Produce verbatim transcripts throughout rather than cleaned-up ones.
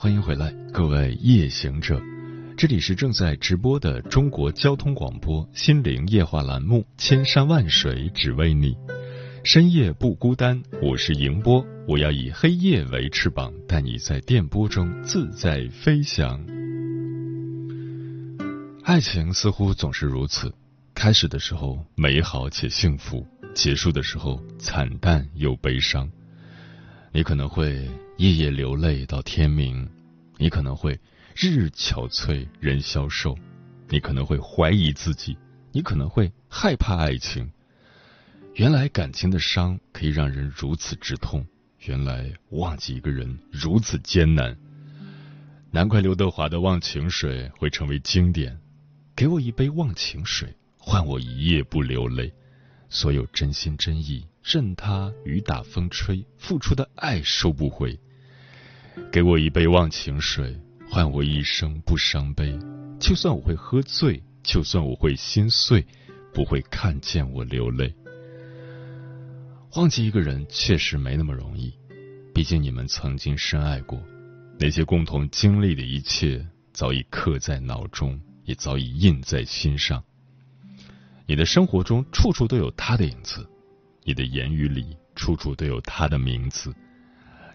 欢迎回来，各位夜行者，这里是正在直播的中国交通广播心灵夜话栏目《千山万水只为你》，深夜不孤单，我是迎波，我要以黑夜为翅膀，带你在电波中自在飞翔。爱情似乎总是如此，开始的时候美好且幸福，结束的时候惨淡又悲伤。你可能会夜夜流泪到天明，你可能会日日憔悴人消瘦，你可能会怀疑自己，你可能会害怕爱情。原来感情的伤可以让人如此之痛，原来忘记一个人如此艰难。难怪刘德华的《忘情水》会成为经典。给我一杯忘情水，换我一夜不流泪。所有真心真意，任他雨打风吹，付出的爱收不回。给我一杯忘情水，换我一生不伤悲。就算我会喝醉，就算我会心碎，不会看见我流泪。忘记一个人确实没那么容易，毕竟你们曾经深爱过，那些共同经历的一切早已刻在脑中，也早已印在心上。你的生活中处处都有他的影子，你的言语里处处都有他的名字，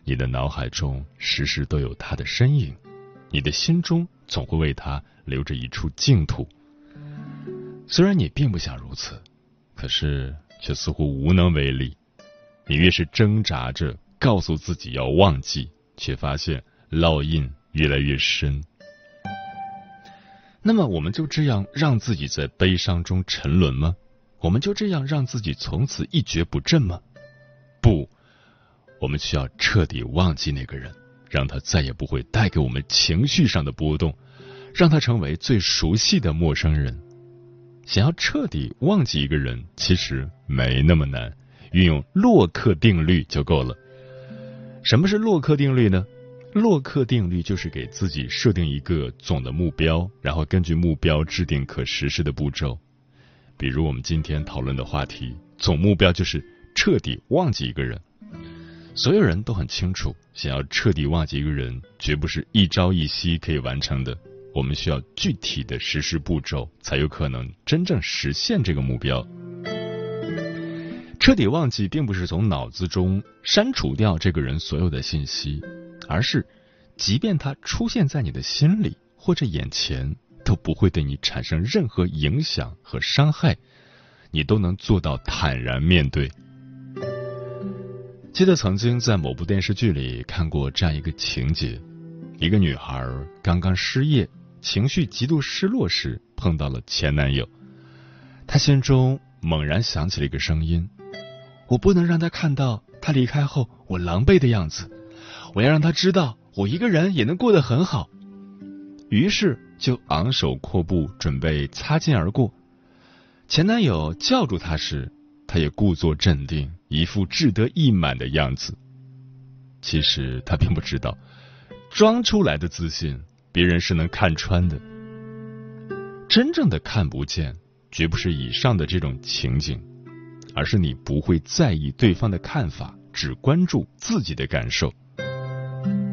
你的脑海中时时都有他的身影，你的心中总会为他留着一处净土。虽然你并不想如此，可是却似乎无能为力。你越是挣扎着告诉自己要忘记，却发现烙印越来越深。那么我们就这样让自己在悲伤中沉沦吗？我们就这样让自己从此一蹶不振吗？不，我们需要彻底忘记那个人，让他再也不会带给我们情绪上的波动，让他成为最熟悉的陌生人。想要彻底忘记一个人，其实没那么难，运用洛克定律就够了。什么是洛克定律呢？洛克定律就是给自己设定一个总的目标，然后根据目标制定可实施的步骤。比如我们今天讨论的话题，总目标就是彻底忘记一个人。所有人都很清楚，想要彻底忘记一个人，绝不是一朝一夕可以完成的。我们需要具体的实施步骤，才有可能真正实现这个目标。彻底忘记并不是从脑子中删除掉这个人所有的信息，而是即便他出现在你的心里或者眼前，都不会对你产生任何影响和伤害，你都能做到坦然面对。记得曾经在某部电视剧里看过这样一个情节，一个女孩刚刚失业，情绪极度失落时碰到了前男友，她心中猛然想起了一个声音，我不能让她看到她离开后我狼狈的样子，我要让她知道我一个人也能过得很好。于是就昂首阔步准备擦肩而过，前男友叫住她时，她也故作镇定，一副志得意满的样子。其实她并不知道，装出来的自信别人是能看穿的。真正的看不见绝不是以上的这种情景，而是你不会在意对方的看法，只关注自己的感受。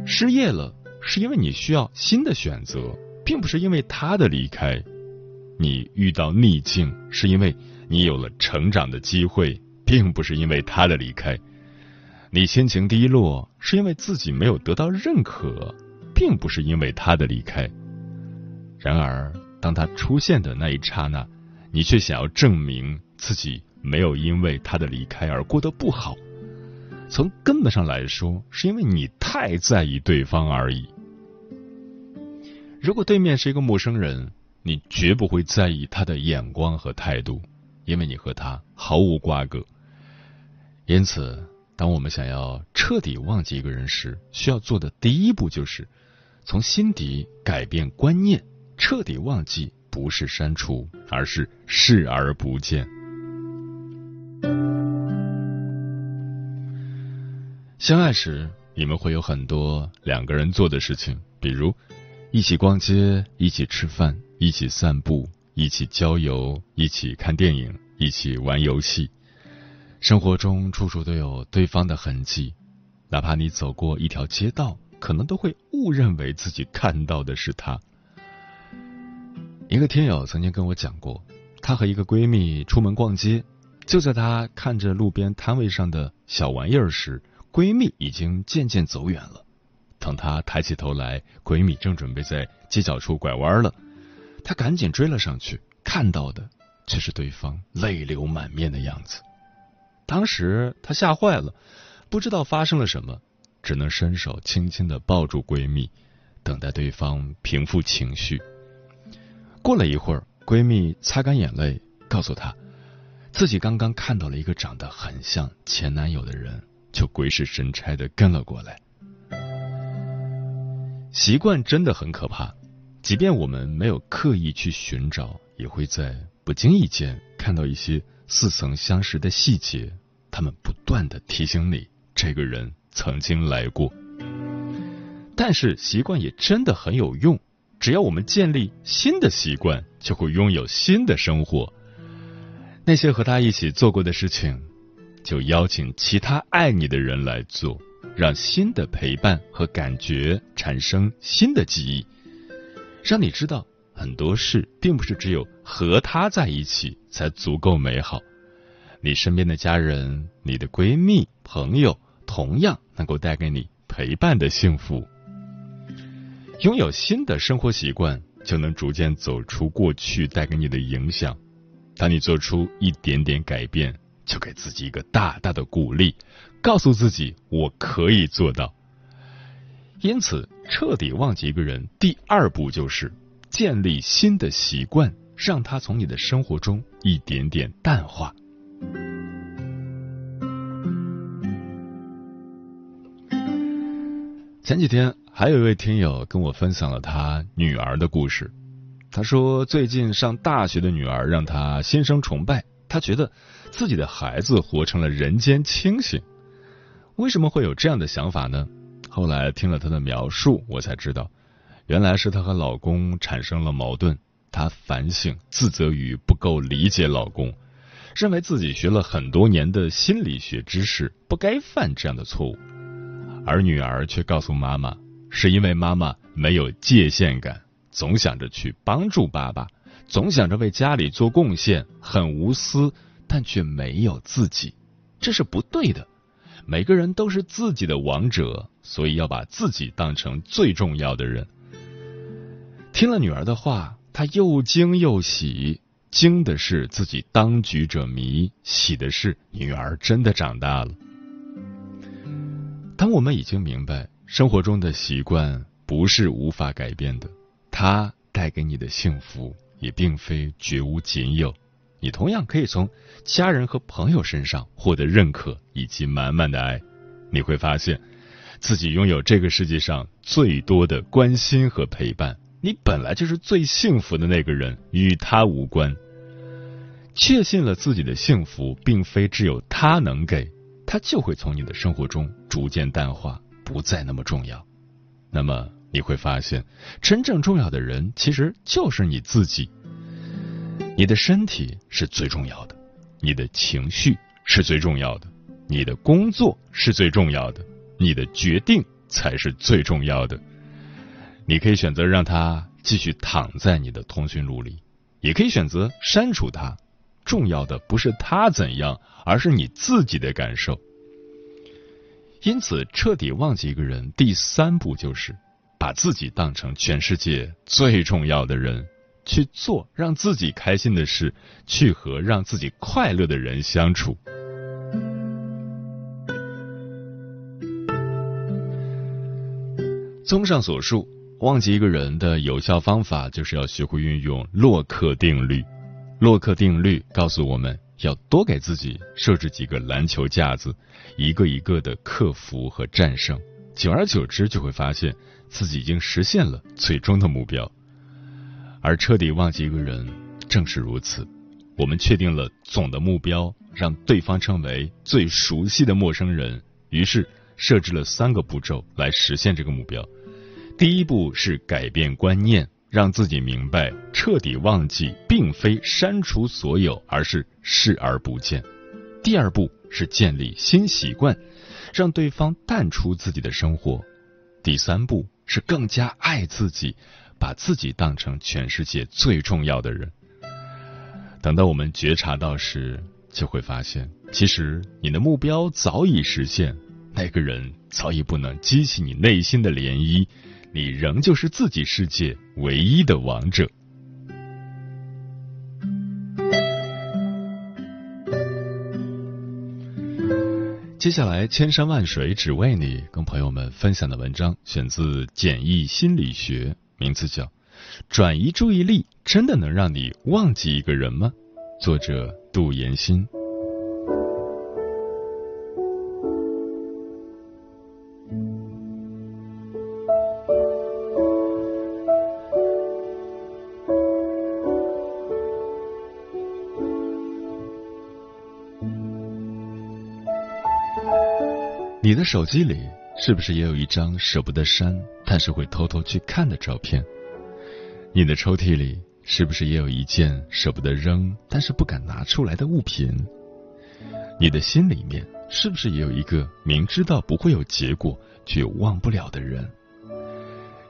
失业了是因为你需要新的选择，并不是因为他的离开。你遇到逆境是因为你有了成长的机会，并不是因为他的离开。你心情低落是因为自己没有得到认可，并不是因为他的离开。然而当他出现的那一刹那，你却想要证明自己没有因为他的离开而过得不好。从根本上来说，是因为你太在意对方而已。如果对面是一个陌生人，你绝不会在意他的眼光和态度，因为你和他毫无瓜葛。因此当我们想要彻底忘记一个人时，需要做的第一步就是从心底改变观念。彻底忘记不是删除，而是视而不见。相爱时，你们会有很多两个人做的事情，比如一起逛街，一起吃饭，一起散步，一起郊游，一起看电影，一起玩游戏。生活中处处都有对方的痕迹，哪怕你走过一条街道，可能都会误认为自己看到的是他。一个听友曾经跟我讲过，她和一个闺蜜出门逛街，就在她看着路边摊位上的小玩意儿时，闺蜜已经渐渐走远了。等她抬起头来，闺蜜正准备在街角处拐弯了，她赶紧追了上去，看到的却是对方泪流满面的样子。当时她吓坏了，不知道发生了什么，只能伸手轻轻地抱住闺蜜，等待对方平复情绪。过了一会儿，闺蜜擦干眼泪，告诉她自己刚刚看到了一个长得很像前男友的人，就鬼使神差地跟了过来。习惯真的很可怕，即便我们没有刻意去寻找，也会在不经意间看到一些似曾相识的细节，他们不断地提醒你，这个人曾经来过。但是习惯也真的很有用，只要我们建立新的习惯，就会拥有新的生活。那些和他一起做过的事情，就邀请其他爱你的人来做，让新的陪伴和感觉产生新的记忆，让你知道很多事并不是只有和他在一起才足够美好，你身边的家人，你的闺蜜，朋友，同样能够带给你陪伴的幸福。拥有新的生活习惯，就能逐渐走出过去带给你的影响。当你做出一点点改变，就给自己一个大大的鼓励，告诉自己我可以做到。因此，彻底忘记一个人，第二步就是建立新的习惯，让它从你的生活中一点点淡化。前几天还有一位听友跟我分享了他女儿的故事，他说最近上大学的女儿让他心生崇拜，他觉得自己的孩子活成了人间清醒。为什么会有这样的想法呢？后来听了他的描述，我才知道原来是她和老公产生了矛盾，她反省自责于不够理解老公，认为自己学了很多年的心理学知识，不该犯这样的错误。而女儿却告诉妈妈，是因为妈妈没有界限感，总想着去帮助爸爸，总想着为家里做贡献，很无私，但却没有自己，这是不对的。每个人都是自己的王者，所以要把自己当成最重要的人。听了女儿的话，她又惊又喜，惊的是自己当局者迷，喜的是女儿真的长大了。当我们已经明白生活中的习惯不是无法改变的，它带给你的幸福也并非绝无仅有，你同样可以从家人和朋友身上获得认可以及满满的爱，你会发现自己拥有这个世界上最多的关心和陪伴，你本来就是最幸福的那个人，与他无关。确信了自己的幸福并非只有他能给，它就会从你的生活中逐渐淡化，不再那么重要。那么你会发现，真正重要的人其实就是你自己。你的身体是最重要的，你的情绪是最重要的，你的工作是最重要的，你的决定才是最重要的。你可以选择让它继续躺在你的通讯录里，也可以选择删除它。重要的不是他怎样，而是你自己的感受。因此，彻底忘记一个人，第三步就是把自己当成全世界最重要的人，去做让自己开心的事，去和让自己快乐的人相处。综上所述，忘记一个人的有效方法就是要学会运用洛克定律。洛克定律告诉我们，要多给自己设置几个篮球架子，一个一个的克服和战胜，久而久之就会发现自己已经实现了最终的目标。而彻底忘记一个人正是如此，我们确定了总的目标，让对方成为最熟悉的陌生人，于是设置了三个步骤来实现这个目标。第一步是改变观念，让自己明白彻底忘记并非删除所有，而是视而不见。第二步是建立新习惯，让对方淡出自己的生活。第三步是更加爱自己，把自己当成全世界最重要的人。等到我们觉察到时，就会发现其实你的目标早已实现，那个人早已不能激起你内心的涟漪，你仍旧是自己世界唯一的王者。接下来，千山万水只为你，跟朋友们分享的文章选自《简易心理学》，名字叫《转移注意力真的能让你忘记一个人吗》，作者杜妍心。你的手机里是不是也有一张舍不得删，但是会偷偷去看的照片？你的抽屉里是不是也有一件舍不得扔，但是不敢拿出来的物品？你的心里面是不是也有一个明知道不会有结果，却忘不了的人？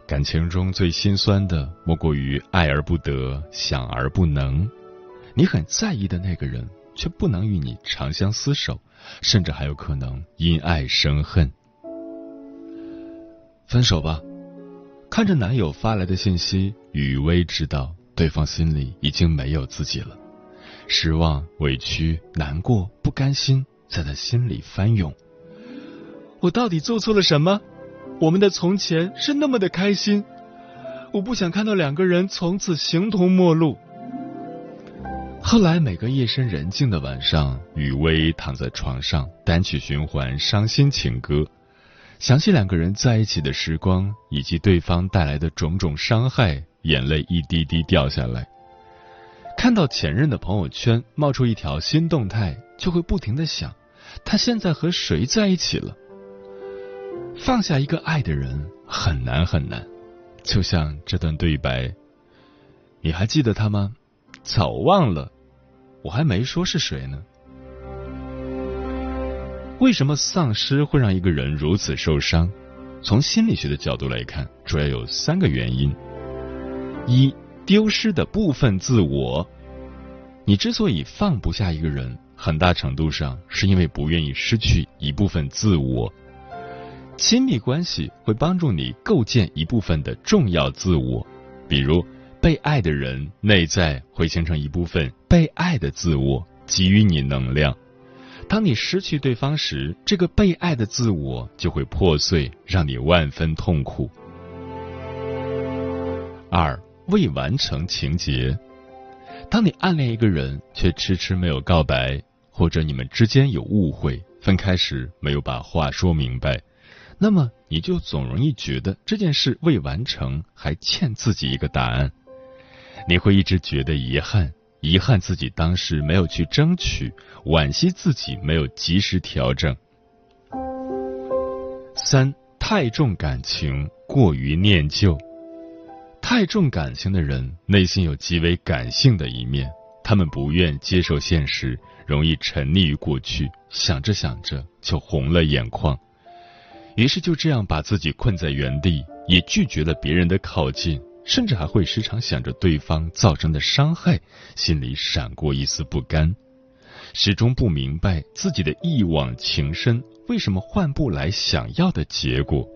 感情中最心酸的，莫过于爱而不得，想而不能。你很在意的那个人，却不能与你长相厮守，甚至还有可能因爱生恨。分手吧，看着男友发来的信息，雨薇知道对方心里已经没有自己了，失望、委屈、难过、不甘心在他心里翻涌。我到底做错了什么？我们的从前是那么的开心，我不想看到两个人从此形同陌路。后来每个夜深人静的晚上，雨薇躺在床上单曲循环伤心情歌，想起两个人在一起的时光以及对方带来的种种伤害，眼泪一滴滴掉下来。看到前任的朋友圈冒出一条新动态，就会不停的想，他现在和谁在一起了？放下一个爱的人很难很难，就像这段对白，你还记得他吗？早忘了，我还没说是谁呢。为什么丧失会让一个人如此受伤？从心理学的角度来看，主要有三个原因。一，丢失的部分自我。你之所以放不下一个人，很大程度上是因为不愿意失去一部分自我。亲密关系会帮助你构建一部分的重要自我，比如被爱的人内在会形成一部分被爱的自我，给予你能量。当你失去对方时，这个被爱的自我就会破碎，让你万分痛苦。二，未完成情节。当你暗恋一个人，却迟迟没有告白，或者你们之间有误会，分开时没有把话说明白，那么你就总容易觉得这件事未完成，还欠自己一个答案。你会一直觉得遗憾，遗憾自己当时没有去争取，惋惜自己没有及时调整。三，太重感情，过于念旧。太重感情的人，内心有极为感性的一面，他们不愿接受现实，容易沉溺于过去，想着想着就红了眼眶，于是就这样把自己困在原地，也拒绝了别人的靠近，甚至还会时常想着对方造成的伤害，心里闪过一丝不甘，始终不明白自己的一往情深为什么换不来想要的结果。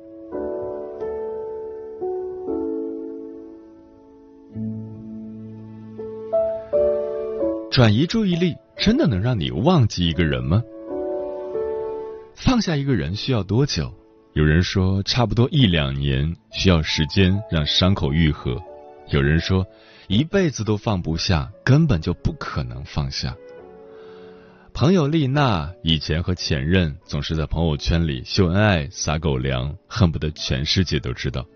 转移注意力真的能让你忘记一个人吗？放下一个人需要多久？有人说差不多一两年，需要时间让伤口愈合。有人说一辈子都放不下，根本就不可能放下。朋友丽娜以前和前任总是在朋友圈里秀恩爱、撒狗粮，恨不得全世界都知道。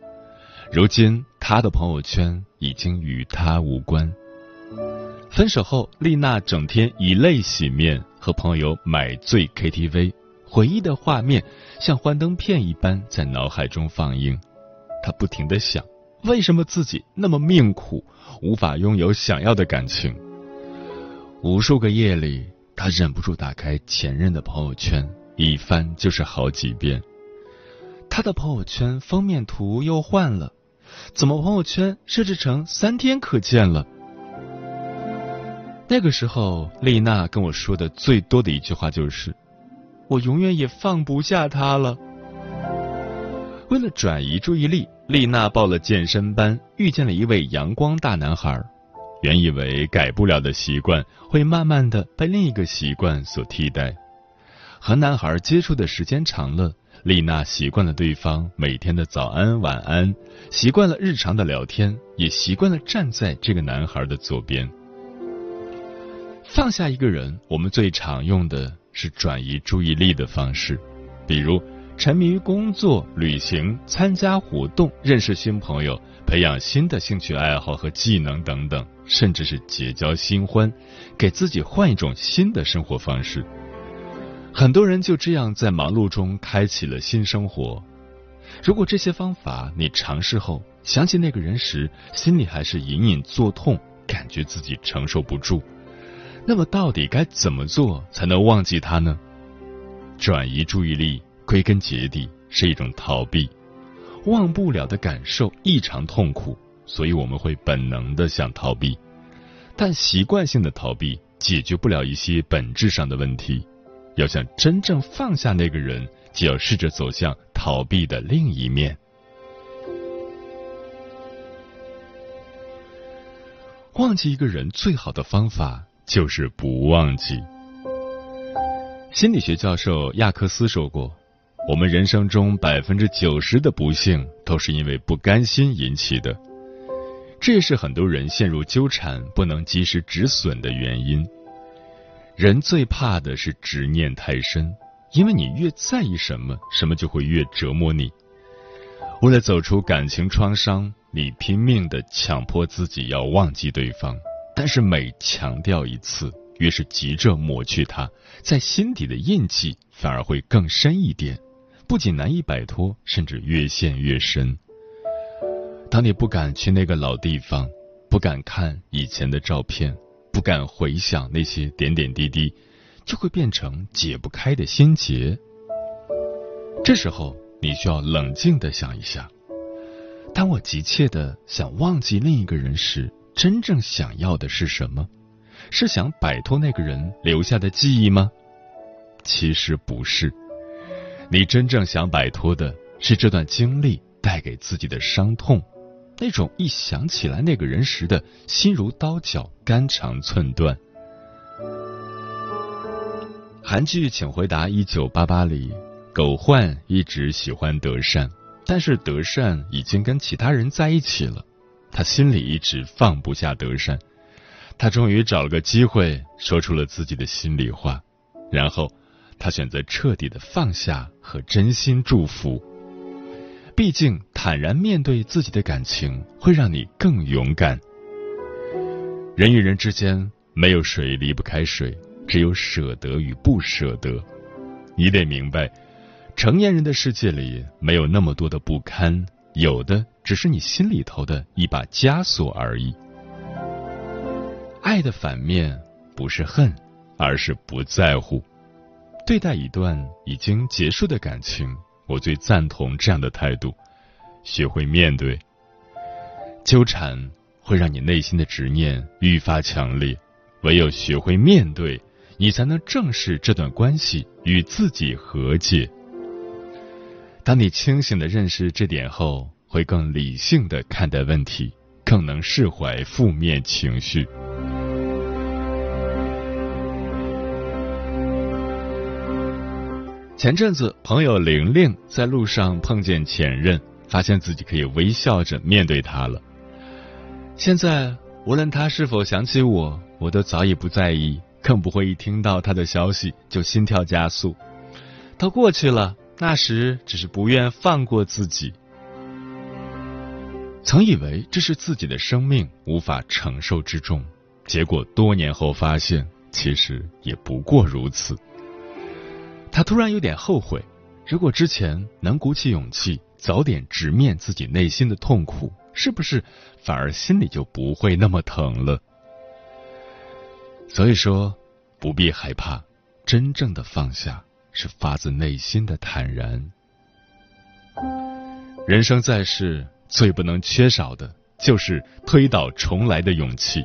如今，她的朋友圈已经与她无关。分手后，丽娜整天以泪洗面，和朋友买醉 K T V， 回忆的画面像幻灯片一般在脑海中放映。她不停地想，为什么自己那么命苦，无法拥有想要的感情？无数个夜里，她忍不住打开前任的朋友圈，一翻就是好几遍。她的朋友圈封面图又换了，怎么朋友圈设置成三天可见了？那个时候，丽娜跟我说的最多的一句话就是：“我永远也放不下他了。”为了转移注意力，丽娜报了健身班，遇见了一位阳光大男孩。原以为改不了的习惯会慢慢的被另一个习惯所替代。和男孩接触的时间长了，丽娜习惯了对方每天的早安晚安，习惯了日常的聊天，也习惯了站在这个男孩的左边。放下一个人，我们最常用的是转移注意力的方式，比如沉迷于工作、旅行、参加活动、认识新朋友、培养新的兴趣爱好和技能等等，甚至是结交新欢，给自己换一种新的生活方式。很多人就这样在忙碌中开启了新生活。如果这些方法你尝试后，想起那个人时，心里还是隐隐作痛，感觉自己承受不住。那么到底该怎么做才能忘记他呢？转移注意力归根结底是一种逃避，忘不了的感受异常痛苦，所以我们会本能的想逃避，但习惯性的逃避解决不了一些本质上的问题。要想真正放下那个人，就要试着走向逃避的另一面。忘记一个人最好的方法就是不忘记。心理学教授亚克斯说过，我们人生中百分之九十的不幸都是因为不甘心引起的，这也是很多人陷入纠缠不能及时止损的原因。人最怕的是执念太深，因为你越在意什么，什么就会越折磨你。为了走出感情创伤，你拼命的强迫自己要忘记对方，但是每强调一次，越是急着抹去它，在心底的印记反而会更深一点，不仅难以摆脱，甚至越陷越深。当你不敢去那个老地方，不敢看以前的照片，不敢回想那些点点滴滴，就会变成解不开的心结。这时候你需要冷静地想一下，当我急切地想忘记另一个人时，真正想要的是什么？是想摆脱那个人留下的记忆吗？其实不是，你真正想摆脱的是这段经历带给自己的伤痛，那种一想起来那个人时的心如刀绞、肝肠寸断。韩剧《请回答一九八八》里，狗焕一直喜欢德善，但是德善已经跟其他人在一起了，他心里一直放不下德善，他终于找了个机会说出了自己的心里话，然后他选择彻底的放下和真心祝福。毕竟坦然面对自己的感情会让你更勇敢。人与人之间没有水离不开水，只有舍得与不舍得。你得明白，成年人的世界里没有那么多的不堪，有的只是你心里头的一把枷锁而已。爱的反面不是恨，而是不在乎。对待一段已经结束的感情，我最赞同这样的态度，学会面对。纠缠会让你内心的执念愈发强烈，唯有学会面对，你才能正视这段关系，与自己和解。当你清醒地认识这点后，会更理性地看待问题，更能释怀负面情绪。前阵子，朋友玲玲在路上碰见前任，发现自己可以微笑着面对他了。现在，无论他是否想起我，我都早已不在意，更不会一听到他的消息就心跳加速。都过去了，那时只是不愿放过自己。曾以为这是自己的生命无法承受之重，结果多年后发现，其实也不过如此。他突然有点后悔，如果之前能鼓起勇气，早点直面自己内心的痛苦，是不是反而心里就不会那么疼了？所以说，不必害怕，真正的放下是发自内心的坦然。人生在世，最不能缺少的就是推倒重来的勇气。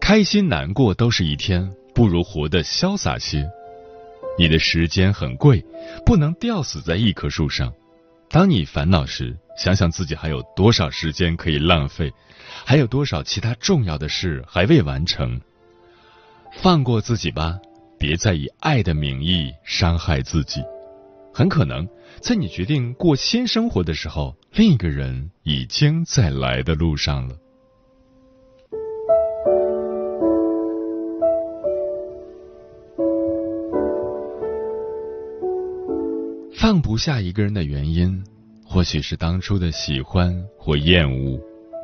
开心难过都是一天，不如活得潇洒些。你的时间很贵，不能吊死在一棵树上。当你烦恼时，想想自己还有多少时间可以浪费，还有多少其他重要的事还未完成。放过自己吧，别再以爱的名义伤害自己。很可能在你决定过新生活的时候，另一个人已经在来的路上了。放不下一个人的原因，或许是当初的喜欢或厌恶，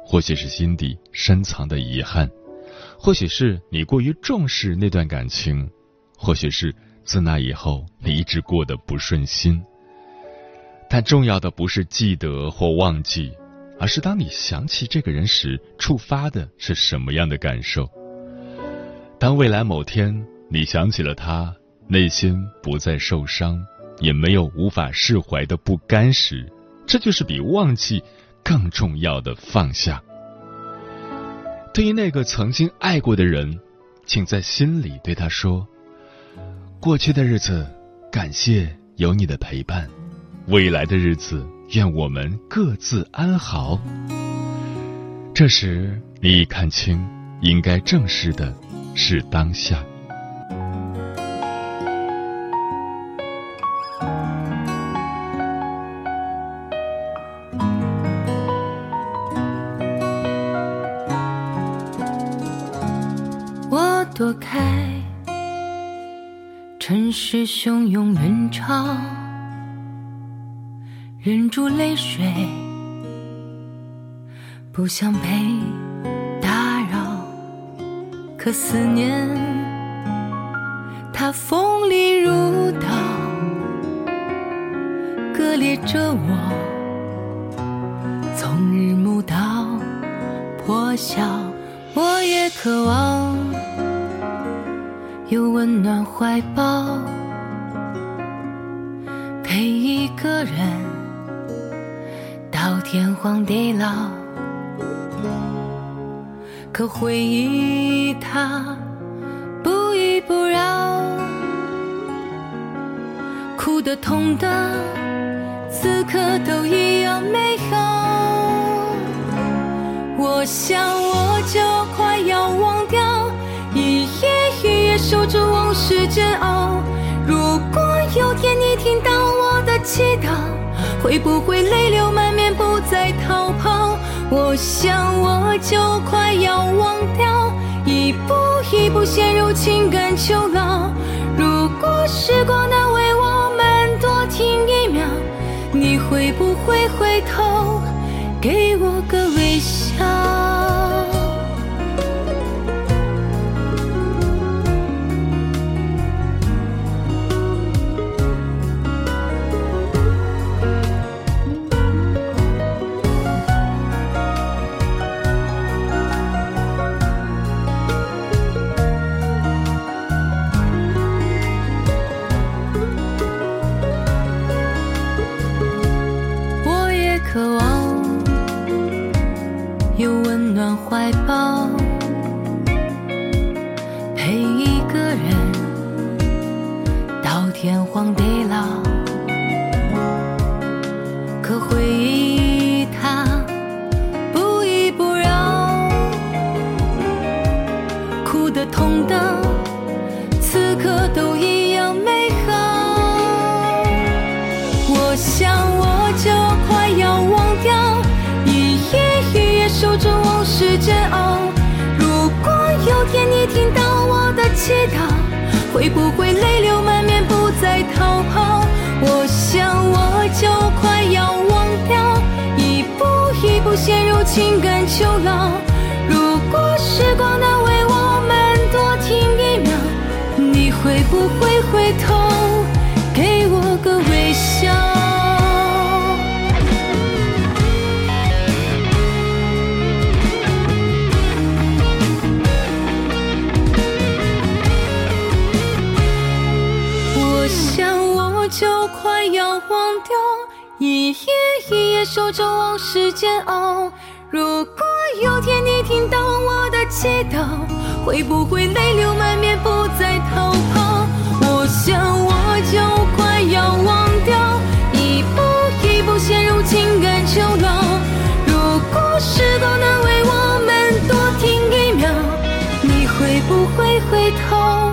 或许是心底深藏的遗憾，或许是你过于重视那段感情，或许是自那以后你一直过得不顺心。但重要的不是记得或忘记，而是当你想起这个人时，触发的是什么样的感受。当未来某天你想起了他，内心不再受伤，也没有无法释怀的不甘时，这就是比忘记更重要的放下。对于那个曾经爱过的人，请在心里对他说：过去的日子，感谢有你的陪伴；未来的日子，愿我们各自安好。这时你已看清，应该正视的是当下。躲开尘世汹涌云潮，忍住泪水，不想被打扰。可思念它锋利如刀，割裂着我，从日暮到破晓。我也渴望有温暖怀抱，陪一个人到天荒地老。可回忆它不依不饶，哭的痛的，此刻都一样美好。我想我就快要忘掉，一夜一夜守着往事煎熬。如果有天你听到我的祈祷，会不会泪流满面不再逃跑？我想我就快要忘掉，一步一步陷入情感囚牢。如果时光能为我们多停一秒，你会不会回头给我个微笑？怀抱陪一个人到天荒地老，可回忆它不依不饶，哭的痛的，此刻都一样美好。我想我就快要忘掉，一夜一夜守着往事煎熬。如果有天你听到我的祈祷，会不会泪流满面不再逃跑？我想我就快要忘掉，一步一步陷入情感囚牢。如果时光能为我们多停一秒，你会不会回头给我个微笑？就快要忘掉，一夜一夜受着往事煎熬。如果有天你听到我的祈祷，会不会泪流满面不再逃跑？我想我就快要忘掉，一步一步陷入情感囚牢。如果时光能为我们多停一秒，你会不会回头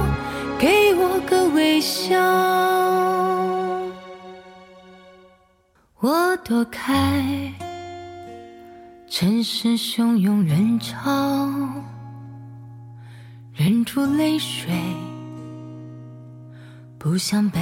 给我个微笑？我躲开城市汹涌人潮，忍住泪水，不想被